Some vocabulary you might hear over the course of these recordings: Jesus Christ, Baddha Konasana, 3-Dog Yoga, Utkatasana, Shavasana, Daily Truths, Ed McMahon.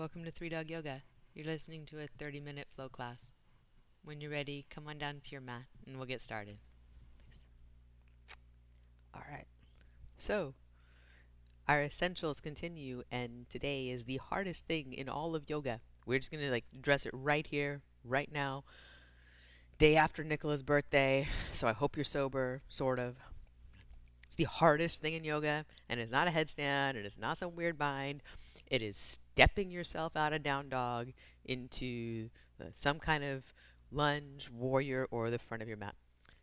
welcome to 3-Dog Yoga. You're listening to a 30-minute flow class. When you're ready, come on down to your mat and we'll get started. Alright, so our essentials continue, and today is the hardest thing in all of yoga. We're just going to address it right here, right now. Day after Nicola's birthday, so I hope you're sober, sort of. It's the hardest thing in yoga, and it's not a headstand, and it's not some weird bind. It is stepping yourself out of down dog into some kind of lunge, warrior, or the front of your mat.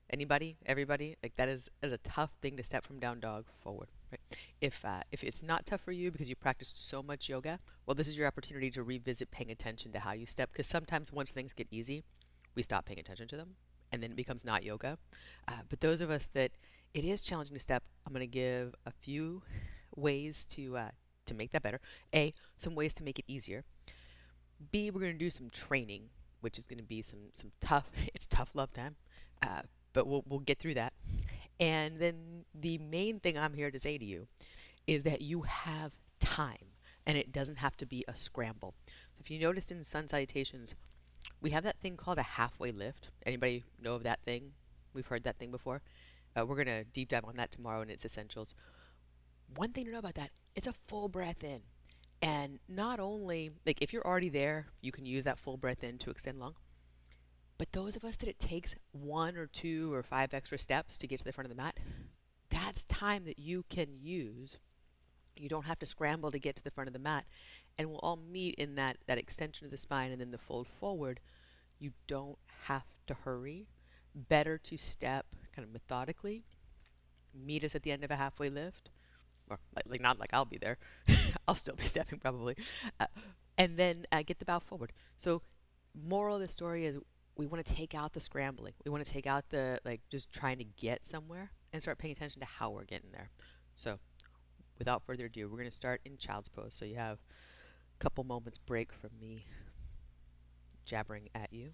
Anybody? Everybody? That is a tough thing to step from down dog forward. Right? If it's not tough for you because you practiced so much yoga, well, this is your opportunity to revisit paying attention to how you step, because sometimes once things get easy, we stop paying attention to them, and then it becomes not yoga. But those of us that it is challenging to step, I'm going to give a few ways to make that better. A, some ways to make it easier. B, we're going to do some training, which is going to be some tough, it's tough love time, but we'll get through that. And then the main thing I'm here to say to you is that you have time, and it doesn't have to be a scramble. So if you noticed in sun salutations, we have that thing called a halfway lift. Anybody know of that thing? We've heard that thing before. We're going to deep dive on that tomorrow in its essentials. One thing to know about that, it's a full breath in. And not only, if you're already there, you can use that full breath in to extend lung. But those of us that it takes 1 or 2 or 5 extra steps to get to the front of the mat, that's time that you can use. You don't have to scramble to get to the front of the mat. And we'll all meet in that extension of the spine and then the fold forward. You don't have to hurry. Better to step kind of methodically. Meet us at the end of a halfway lift. Or not I'll be there. I'll still be stepping probably. And then get the bow forward. So moral of the story is we want to take out the scrambling. We want to take out the just trying to get somewhere and start paying attention to how we're getting there. So without further ado, we're going to start in child's pose. So you have a couple moments break from me jabbering at you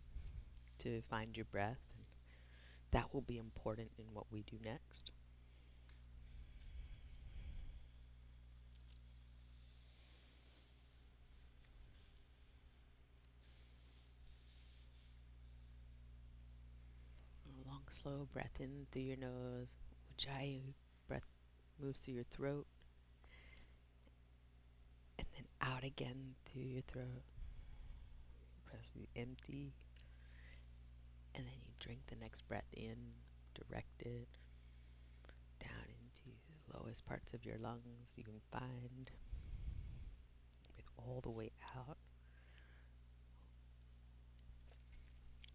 to find your breath. And that will be important in what we do next. A long, slow breath in through your nose. Ujjayi breath moves through your throat. And out again through your throat. Press empty. And then you drink the next breath in, direct it down into the lowest parts of your lungs you can find. Breathe all the way out.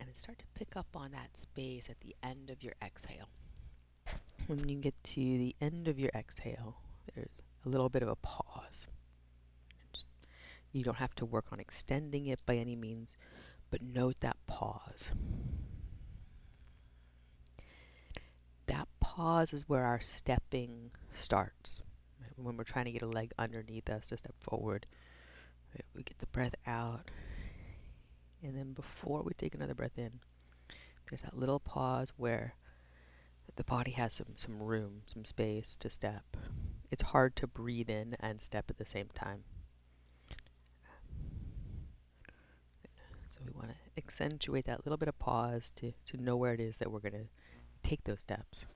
And then start to pick up on that space at the end of your exhale. When you get to the end of your exhale, there's a little bit of a pause. You don't have to work on extending it by any means, but note that pause. That pause is where our stepping starts. Right? When we're trying to get a leg underneath us to step forward, right? We get the breath out, and then before we take another breath in, there's that little pause where the body has some room, some space to step. It's hard to breathe in and step at the same time. So we want to accentuate that little bit of pause to know where it is that we're going to take those steps.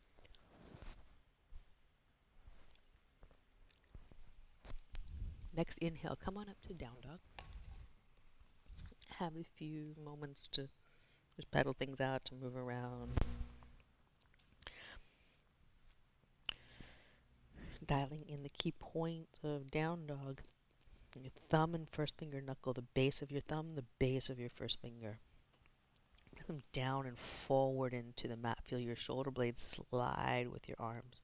Next inhale, come on up to down dog. Have a few moments to just pedal things out, to move around. Dialing in the key points of down dog. Your thumb and first finger knuckle, the base of your thumb, the base of your first finger. Bring them down and forward into the mat. Feel your shoulder blades slide with your arms.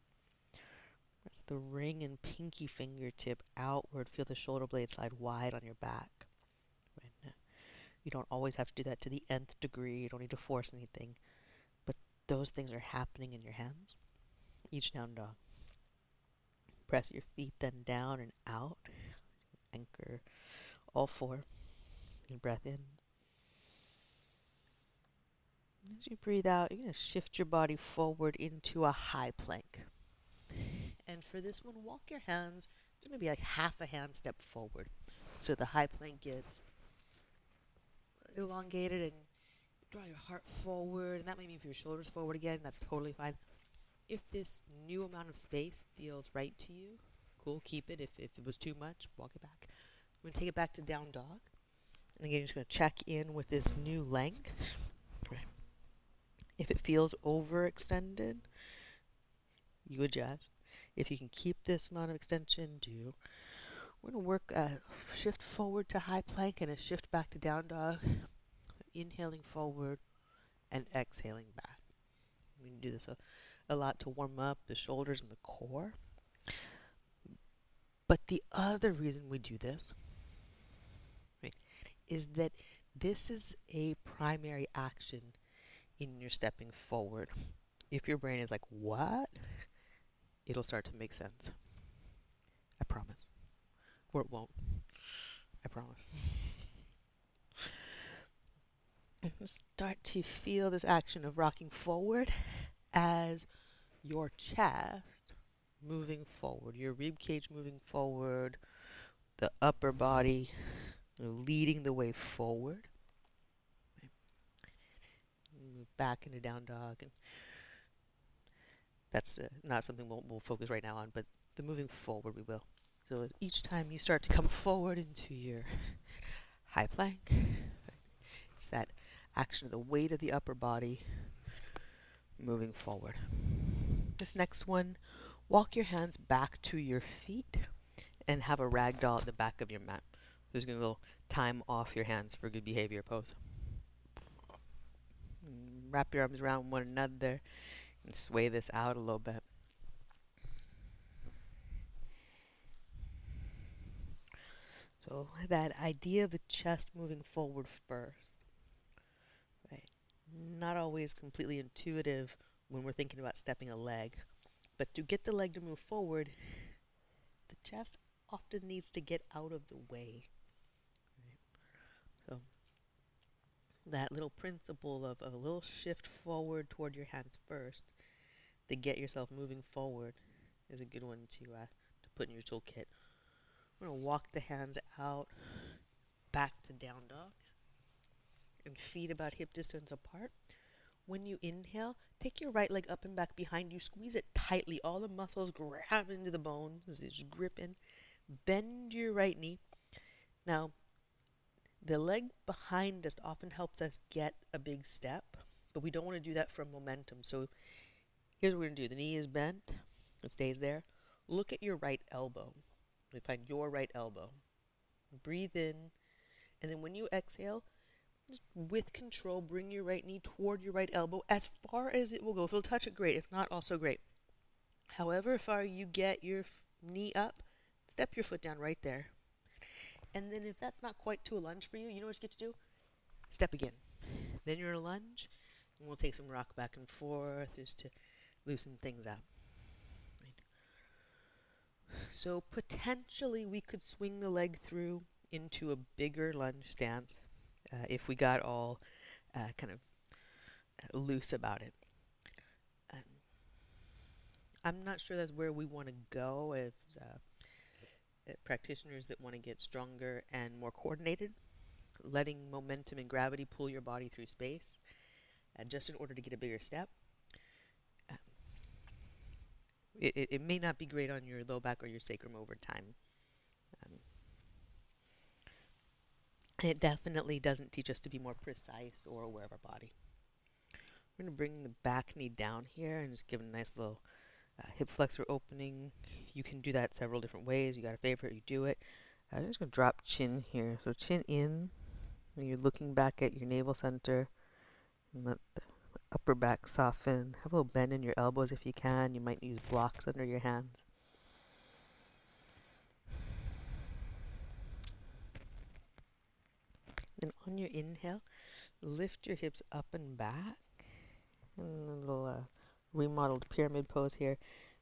Press the ring and pinky fingertip outward. Feel the shoulder blades slide wide on your back. Right. You don't always have to do that to the nth degree. You don't need to force anything. But those things are happening in your hands. Each down dog. Press your feet then down and out. Anchor all four. And breath in. As you breathe out, you're going to shift your body forward into a high plank. And for this one, walk your hands, maybe half a hand step forward. So the high plank gets elongated and draw your heart forward. And that may mean for your shoulders forward again. That's totally fine. If this new amount of space feels right to you, cool, keep it. If it was too much, walk it back. I'm going to take it back to down dog. And again, you're just going to check in with this new length. Right. If it feels overextended, you adjust. If you can keep this amount of extension, do. We're going to work a shift forward to high plank and a shift back to down dog. Inhaling forward and exhaling back. We can do this a lot to warm up the shoulders and the core. But the other reason we do this, right, is that this is a primary action in your stepping forward. If your brain is like, what? It'll start to make sense. I promise. Or it won't. I promise. Start to feel this action of rocking forward as your chest moving forward, your rib cage moving forward, the upper body leading the way forward. Okay. Move back into down dog, and that's not something we'll focus right now on, but the moving forward we will. So each time you start to come forward into your high plank, it's that action of the weight of the upper body moving forward. This next one, walk your hands back to your feet and have a ragdoll at the back of your mat. There's going to be a little time off your hands for good behavior pose. And wrap your arms around one another and sway this out a little bit. So that idea of the chest moving forward first. Not always completely intuitive when we're thinking about stepping a leg, but to get the leg to move forward, the chest often needs to get out of the way. Right. So that little principle of a little shift forward toward your hands first to get yourself moving forward is a good one to put in your toolkit. We're going to walk the hands out back to down dog. And feet about hip distance apart. When you inhale, take your right leg up and back behind you. Squeeze it tightly. All the muscles grab into the bones. Just grip in. Bend your right knee. Now, the leg behind us often helps us get a big step, but we don't want to do that from momentum. So here's what we're going to do. The knee is bent. It stays there. Look at your right elbow. Find your right elbow. Breathe in. And then when you exhale, just with control, bring your right knee toward your right elbow as far as it will go. If it'll touch it, great. If not, also great. However far you get your knee up, step your foot down right there. And then if that's not quite to a lunge for you, you know what you get to do? Step again. Then you're in a lunge, and we'll take some rock back and forth just to loosen things up. Right. So potentially we could swing the leg through into a bigger lunge stance. If we got all kind of loose about it. I'm not sure that's where we want to go as practitioners that want to get stronger and more coordinated, letting momentum and gravity pull your body through space just in order to get a bigger step. It may not be great on your low back or your sacrum over time. It definitely doesn't teach us to be more precise or aware of our body. We're going to bring the back knee down here and just give it a nice little hip flexor opening. You can do that several different ways. You got a favorite, you do it. I'm just going to drop chin here. So chin in, and you're looking back at your navel center. And let the upper back soften. Have a little bend in your elbows if you can. You might use blocks under your hands. And on your inhale, lift your hips up and back. And a little remodeled pyramid pose here.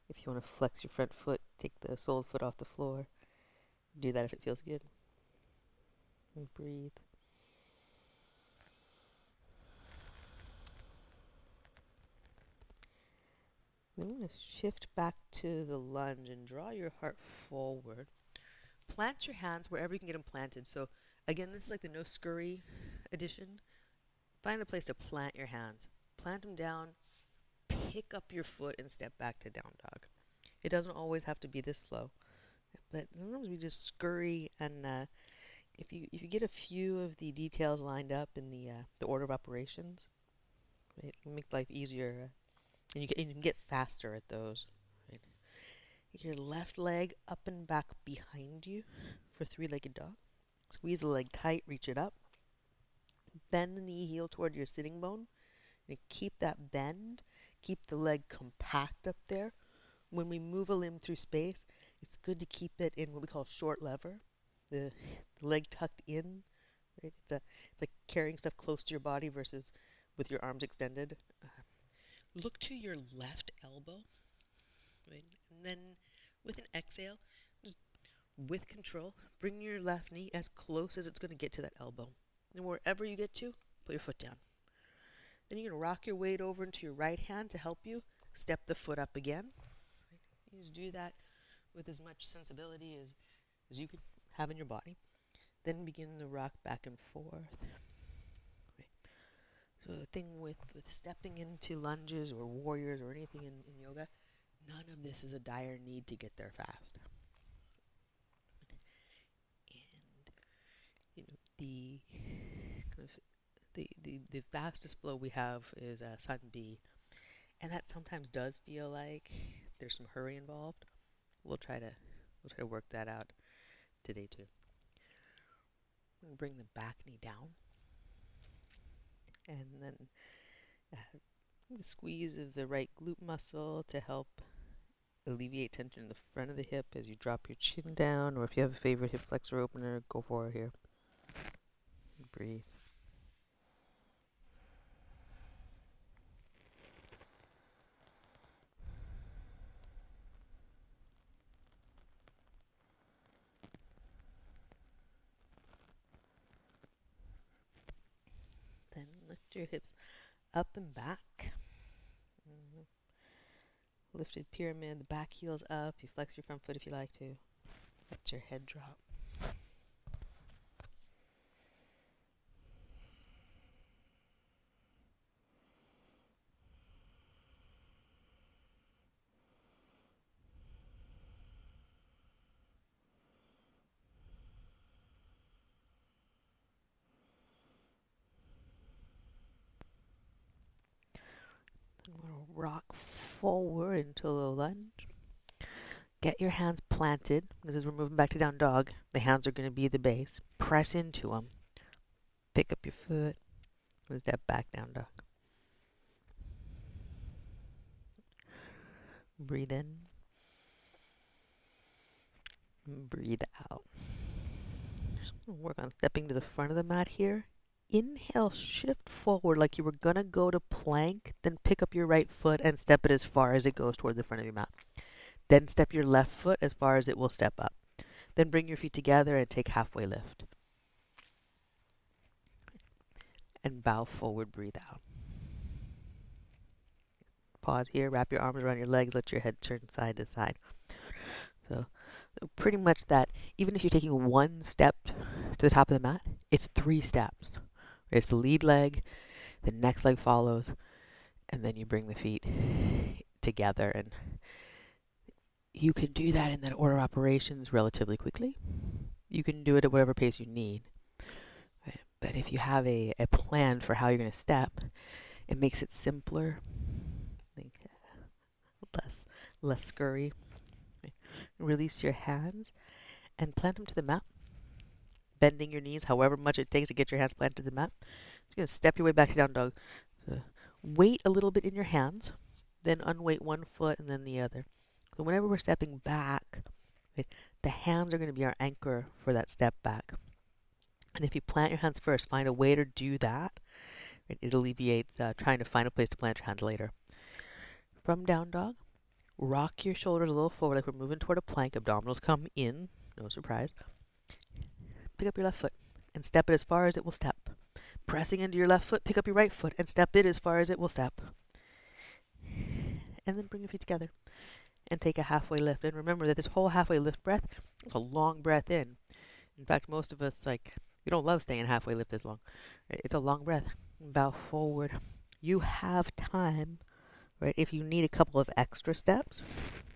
If you want to flex your front foot, take the sole foot off the floor. Do that if it feels good. And breathe. Then I'm going to shift back to the lunge and draw your heart forward. plant your hands wherever you can get them planted. So again, this is like the no scurry edition. Find a place to plant your hands. Plant them down, pick up your foot, and step back to down dog. It doesn't always have to be this slow, but sometimes we just scurry. And if you get a few of the details lined up in the order of operations, right, it'll make life easier, and you can get faster at those. Right. Your left leg up and back behind you for three-legged dog. Squeeze the leg tight, reach it up. Bend the knee heel toward your sitting bone. And keep that bend. Keep the leg compact up there. When we move a limb through space, it's good to keep it in what we call short lever. The leg tucked in. Right? It's like carrying stuff close to your body versus with your arms extended. Look to your left elbow. Right? And then with an exhale, just with control, bring your left knee as close as it's going to get to that elbow. And wherever you get to, put your foot down. Then you're going to rock your weight over into your right hand to help you. Step the foot up again. Right? You just do that with as much sensibility as you could have in your body. Then begin to rock back and forth. Right. So the thing with stepping into lunges or warriors or anything in yoga, none of this is a dire need to get there fast. And you know, the fastest flow we have is sun B, and that sometimes does feel like there's some hurry involved. We'll try to work that out today too. I'm gonna bring the back knee down, and then squeeze of the right glute muscle to help alleviate tension in the front of the hip as you drop your chin down, or if you have a favorite hip flexor opener, go for it here. Breathe. Then lift your hips up and back. Lifted pyramid, the back heels up. You flex your front foot if you like to. Let your head drop. Rock forward into low lunge. Get your hands planted. This is, we're moving back to down dog. The hands are going to be the base. Press into them. Pick up your foot and step back down dog. Breathe in. Breathe out. Just going to work on stepping to the front of the mat here. Inhale, shift forward like you were going to go to plank, then pick up your right foot and step it as far as it goes toward the front of your mat. Then step your left foot as far as it will step up. Then bring your feet together and take halfway lift. And bow forward, breathe out. Pause here, wrap your arms around your legs, let your head turn side to side. So pretty much that, even if you're taking one step to the top of the mat, it's 3 steps. It's the lead leg, the next leg follows, and then you bring the feet together. And you can do that in that order of operations relatively quickly. You can do it at whatever pace you need. Right? But if you have a plan for how you're going to step, it makes it simpler, I think, less scurry. Right? Release your hands and plant them to the mat. Bending your knees however much it takes to get your hands planted to the mat. You're going to step your way back to down dog. Weight a little bit in your hands, then unweight one foot and then the other. So whenever we're stepping back, right, the hands are going to be our anchor for that step back. And if you plant your hands first, find a way to do that. It alleviates trying to find a place to plant your hands later. From down dog, rock your shoulders a little forward like we're moving toward a plank. Abdominals come in, no surprise. Pick up your left foot and step it as far as it will step. Pressing into your left foot, pick up your right foot and step it as far as it will step. And then bring your feet together and take a halfway lift. And remember that this whole halfway lift breath is a long breath in. In fact, most of us, we don't love staying halfway lift this long. It's a long breath. Bow forward. You have time, right, if you need a couple of extra steps,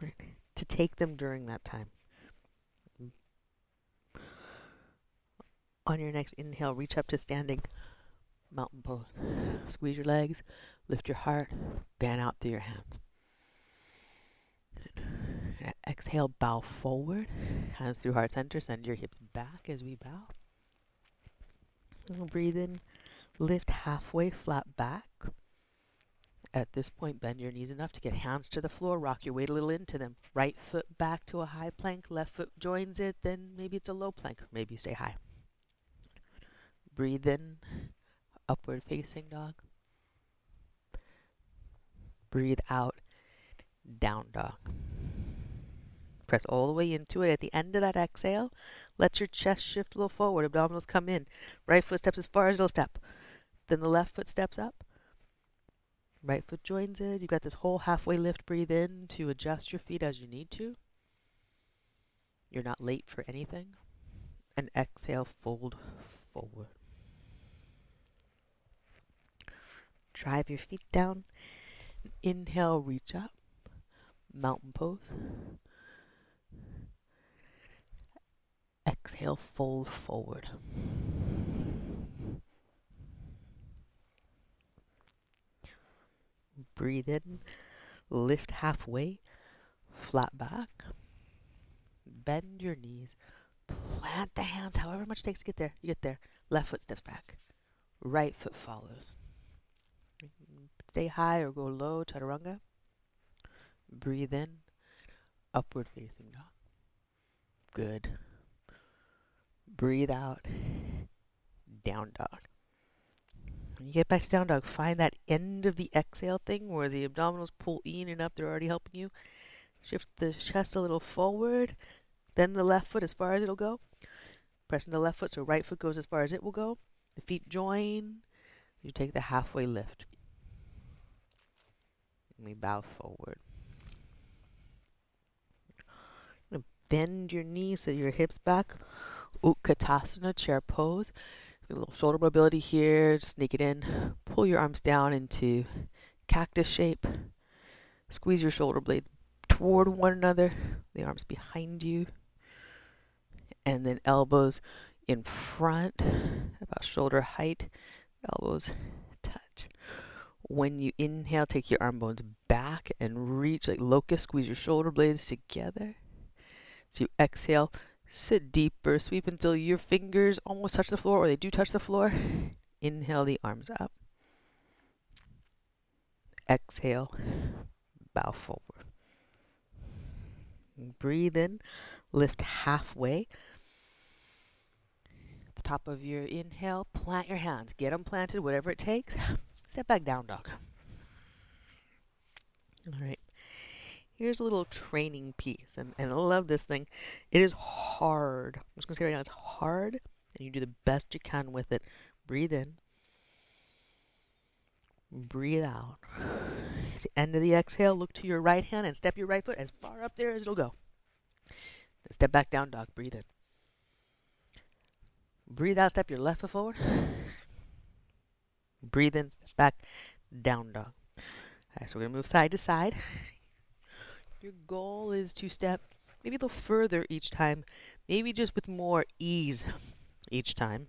right, to take them during that time. On your next inhale, reach up to standing mountain pose. Squeeze your legs, lift your heart, fan out through your hands. Exhale, bow forward, hands through heart center, send your hips back as we bow. And breathe in, lift halfway, flat back. At this point, bend your knees enough to get hands to the floor, rock your weight a little into them. Right foot back to a high plank, left foot joins it, then maybe it's a low plank, maybe you stay high. Breathe in, upward facing dog. Breathe out, down dog. Press all the way into it. At the end of that exhale, let your chest shift a little forward. Abdominals come in. Right foot steps as far as it'll step. Then the left foot steps up. Right foot joins it. You've got this whole halfway lift. Breathe in to adjust your feet as you need to. You're not late for anything. And exhale, fold forward. Drive your feet down. Inhale, reach up. Mountain pose. Exhale, fold forward. Breathe in, lift halfway, flat back. Bend your knees, plant the hands however much it takes to get there. You get there. Left foot steps back. Right foot follows. Stay high or go low, chaturanga. Breathe in, upward facing dog. Good. Breathe out, down dog. When you get back to down dog, find that end of the exhale thing where the abdominals pull in and up. They're already helping you. Shift the chest a little forward. Then the left foot as far as it'll go. Press into the left foot so right foot goes as far as it will go. The feet join. You take the halfway lift. And we bow forward. Bend your knees so your hips back. Utkatasana, chair pose. A little shoulder mobility here. Sneak it in. Pull your arms down into cactus shape. Squeeze your shoulder blades toward one another. The arms behind you. And then elbows in front. About shoulder height. Elbows touch. When you inhale, take your arm bones back and reach like locust. Squeeze your shoulder blades together. So you exhale. Sit deeper, sweep until your fingers almost touch the floor, or they do touch the floor. Inhale the arms up. Exhale, bow forward. Breathe in, lift halfway. At the top of your inhale, plant your hands. Get them planted, whatever it takes. Step back, down dog. All right. Here's a little training piece, and I love this thing. It is hard. I'm just going to say right now, it's hard, and you do the best you can with it. Breathe in. Breathe out. At the end of the exhale, look to your right hand and step your right foot as far up there as it'll go. Then step back down, dog. Breathe in. Breathe out, step your left foot forward. Breathe in, step back, down dog. All right, so we're going to move side to side. Your goal is to step maybe a little further each time, maybe just with more ease each time.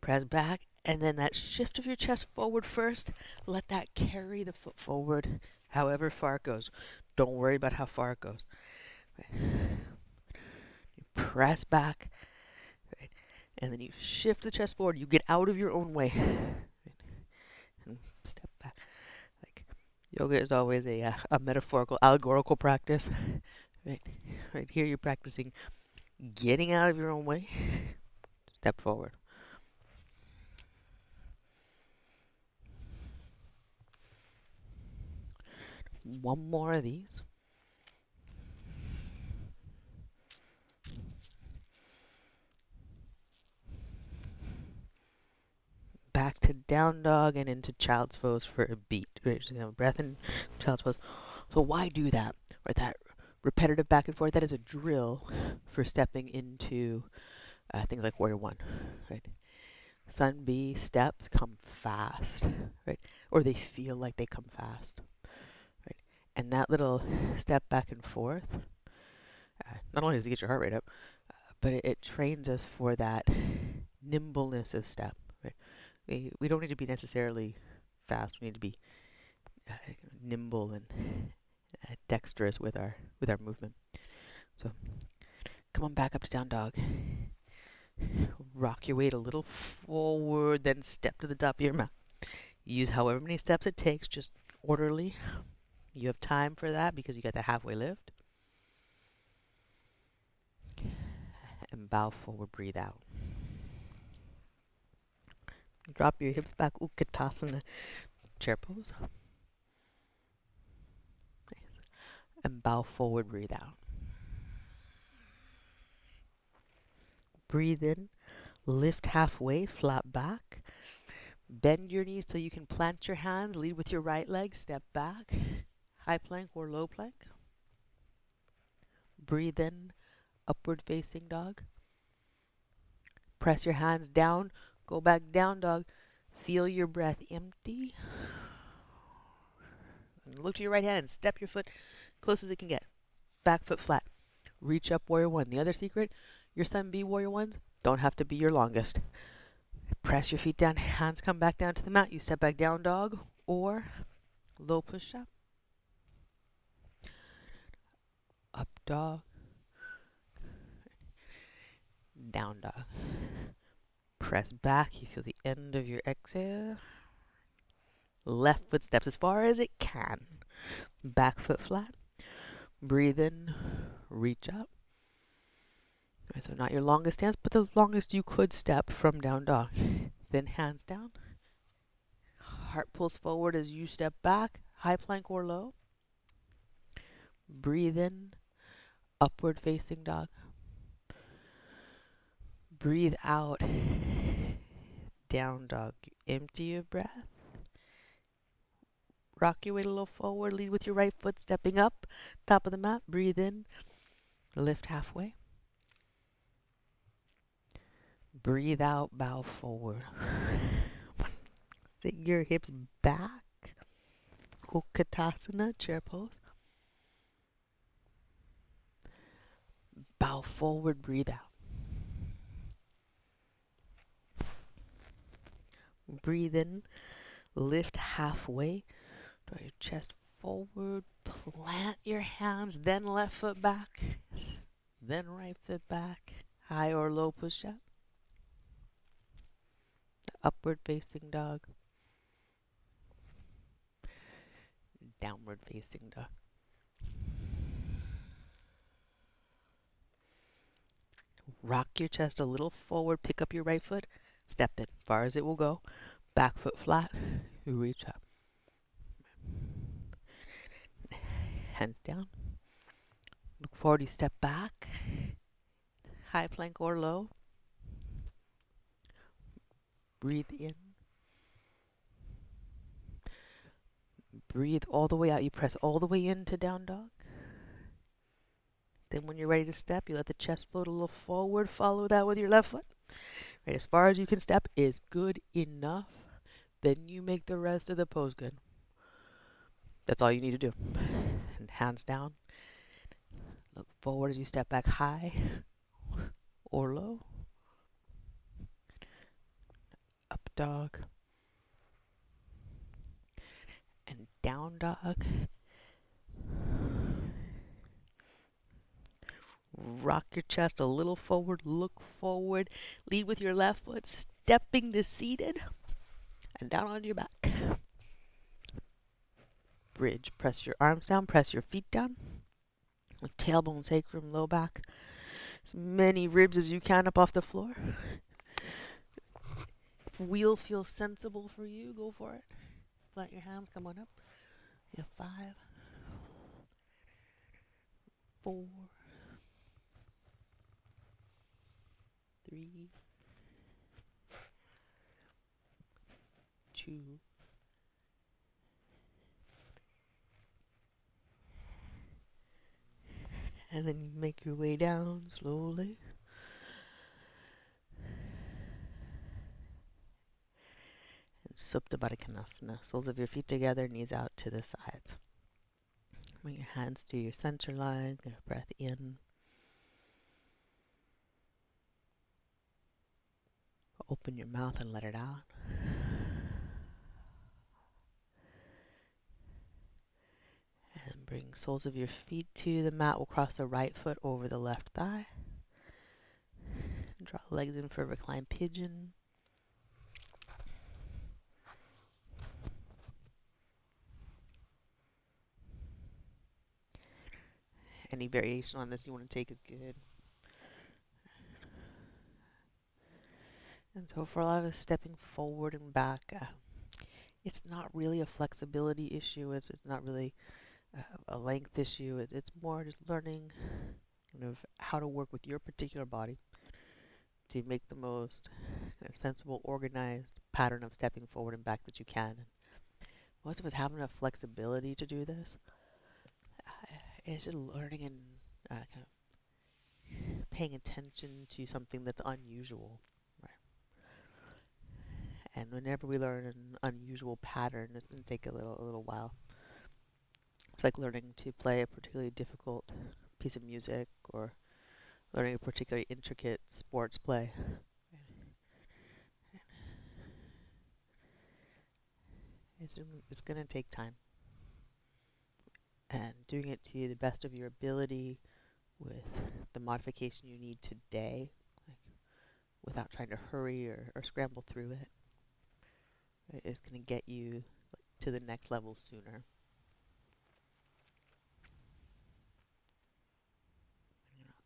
Press back, and then that shift of your chest forward first, let that carry the foot forward however far it goes. Don't worry about how far it goes. Right. You press back, right, and then you shift the chest forward. You get out of your own way. Right. And step back. Yoga is always a metaphorical, allegorical practice. Right here you're practicing getting out of your own way. Step forward. One more of these. Back to down dog and into child's pose for a beat. Great. Breath in child's pose. So why do that? Or that repetitive back and forth, that is a drill for stepping into things like Warrior One, right? Sun B steps come fast, right? Or they feel like they come fast, right? And that little step back and forth, not only does it get your heart rate up, but it trains us for that nimbleness of step, right? We don't need to be necessarily fast. We need to be nimble and dexterous with our movement. So come on back up to down dog. Rock your weight a little forward, then step to the top of your mat. Use however many steps it takes, just orderly. You have time for that because you got that halfway lift. And bow forward, breathe out. Drop your hips back, Utkatasana, chair pose. Nice. And bow forward, breathe out. Breathe in, lift halfway, flat back. Bend your knees till you can plant your hands, lead with your right leg, step back, high plank or low plank. Breathe in, upward facing dog. Press your hands down, go back down dog. Feel your breath empty. And look to your right hand and step your foot close as it can get. Back foot flat. Reach up, Warrior One. The other secret, your Sun B Warrior Ones don't have to be your longest. Press your feet down, hands come back down to the mat. You step back down dog or low push up. Up dog. Down dog. Press back, you feel the end of your exhale. Left foot steps as far as it can. Back foot flat. Breathe in, reach up. All right, so not your longest stance, but the longest you could step from down dog. Then hands down. Heart pulls forward as you step back, high plank or low. Breathe in, upward facing dog. Breathe out, down dog. Empty your breath. Rock your weight a little forward. Lead with your right foot, stepping up, top of the mat. Breathe in, lift halfway. Breathe out, bow forward. Sit your hips back. Utkatasana, chair pose. Bow forward, breathe out. Breathe in, lift halfway, draw your chest forward, plant your hands, then left foot back, then right foot back, high or low push up, upward facing dog, downward facing dog. Rock your chest a little forward, pick up your right foot, step in, far as it will go, back foot flat, you reach up. Hands down, look forward, you step back, high plank or low. Breathe in, breathe all the way out, you press all the way into down dog. Then when you're ready to step, you let the chest float a little forward, follow that with your left foot. Right, as far as you can step is good enough. Then you make the rest of the pose good. That's all you need to do. And hands down. Look forward as you step back high or low. Up dog. And down dog. Rock your chest a little forward, look forward, lead with your left foot, stepping to seated, and down on your back. Bridge, press your arms down, press your feet down, with tailbone, sacrum, low back, as many ribs as you can up off the floor. If wheel feels sensible for you, go for it. Flat your hands, come on up. You have 5, 4, 3, 2, And then you make your way down slowly. And Supta Baddha Konasana. Soles of your feet together, knees out to the sides. Bring your hands to your center line. Get a breath in. Open your mouth and let it out. And bring soles of your feet to the mat. We'll cross the right foot over the left thigh. And draw legs in for reclined pigeon. Any variation on this you want to take is good. And so for a lot of us, stepping forward and back, it's not really a flexibility issue. It's not really a length issue. It's more just learning kind of how to work with your particular body to make the most kind of sensible, organized pattern of stepping forward and back that you can. And most of us have enough flexibility to do this. It's just learning and kind of paying attention to something that's unusual. And whenever we learn an unusual pattern, it's going to take a little while. It's like learning to play a particularly difficult piece of music or learning a particularly intricate sports play. It's going to take time. And doing it to the best of your ability with the modification you need today, like without trying to hurry or scramble through it. It's going to get you to the next level sooner.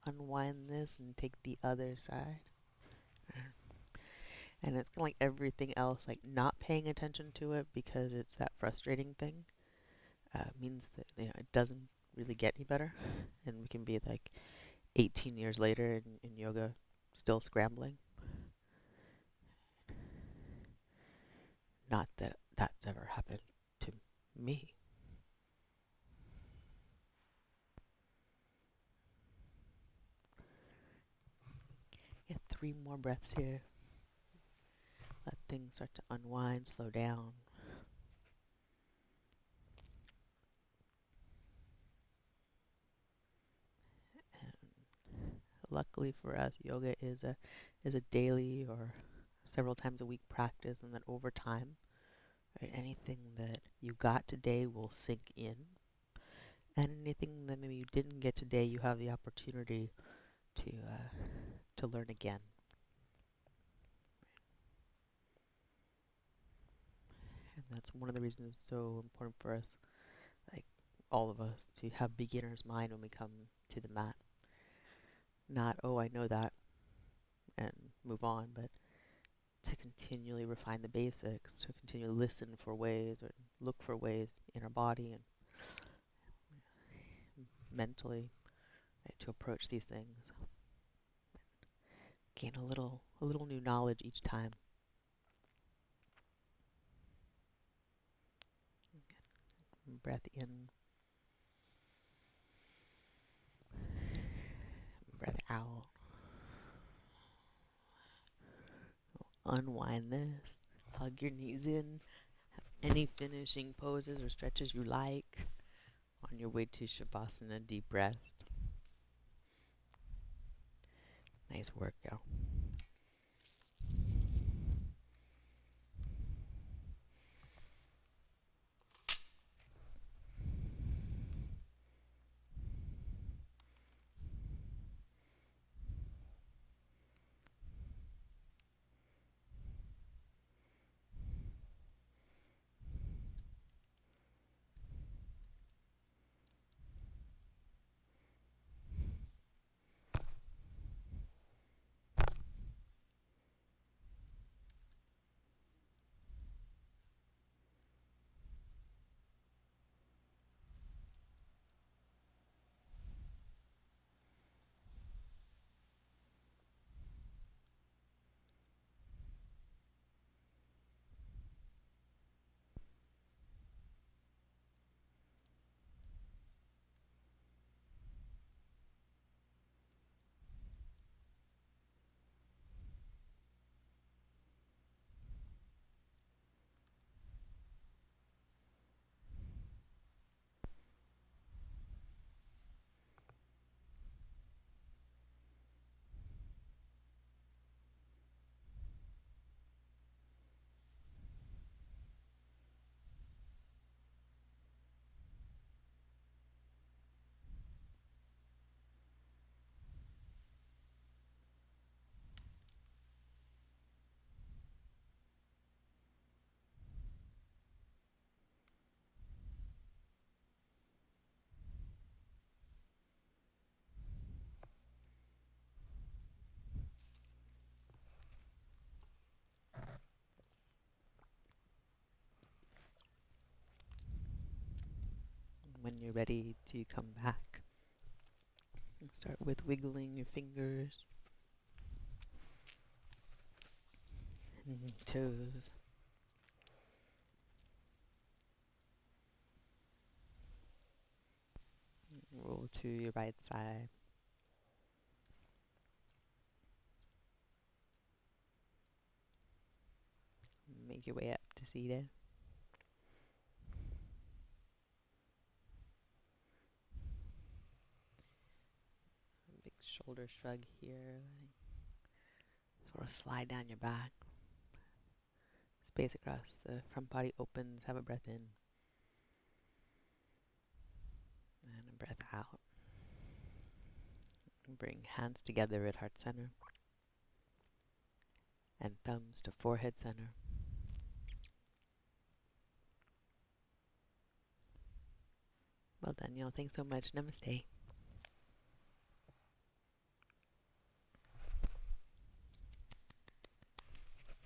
Unwind this and take the other side. And it's like everything else, like not paying attention to it because it's that frustrating thing. Means that it doesn't really get any better. And we can be like 18 years later in yoga, still scrambling. Not that that's ever happened to me. Get 3 more breaths here. Let things start to unwind, slow down. And luckily for us, yoga is a daily or several times a week practice, and that over time, right, anything that you got today will sink in, and anything that maybe you didn't get today, you have the opportunity to learn again. And that's one of the reasons it's so important for us, like all of us, to have beginner's mind when we come to the mat. Not, oh, I know that, and move on, but to continually refine the basics, to continually listen for ways or look for ways in our body and mentally, right, to approach these things. Gain a little new knowledge each time. Okay. Breath in. Breath out. Unwind this, hug your knees in, have any finishing poses or stretches you like on your way to Shavasana, deep rest. Nice work, y'all. you're ready to come back. Start with wiggling your fingers and toes. Roll to your right side. Make your way up to seated. Big shoulder shrug here. Sort of slide down your back. Space across the front body opens. Have a breath in. And a breath out. Bring hands together at heart center. And thumbs to forehead center. Well done, y'all. Thanks so much. Namaste.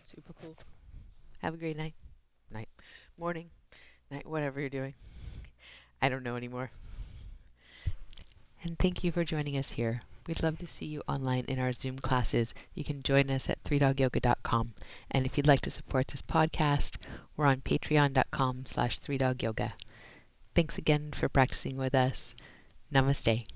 Super cool. Have a great night. Night. Morning. Night. Whatever you're doing. I don't know anymore. And thank you for joining us here. We'd love to see you online in our Zoom classes. You can join us at 3dogyoga.com. And if you'd like to support this podcast, we're on patreon.com/3dogyoga. Thanks again for practicing with us. Namaste.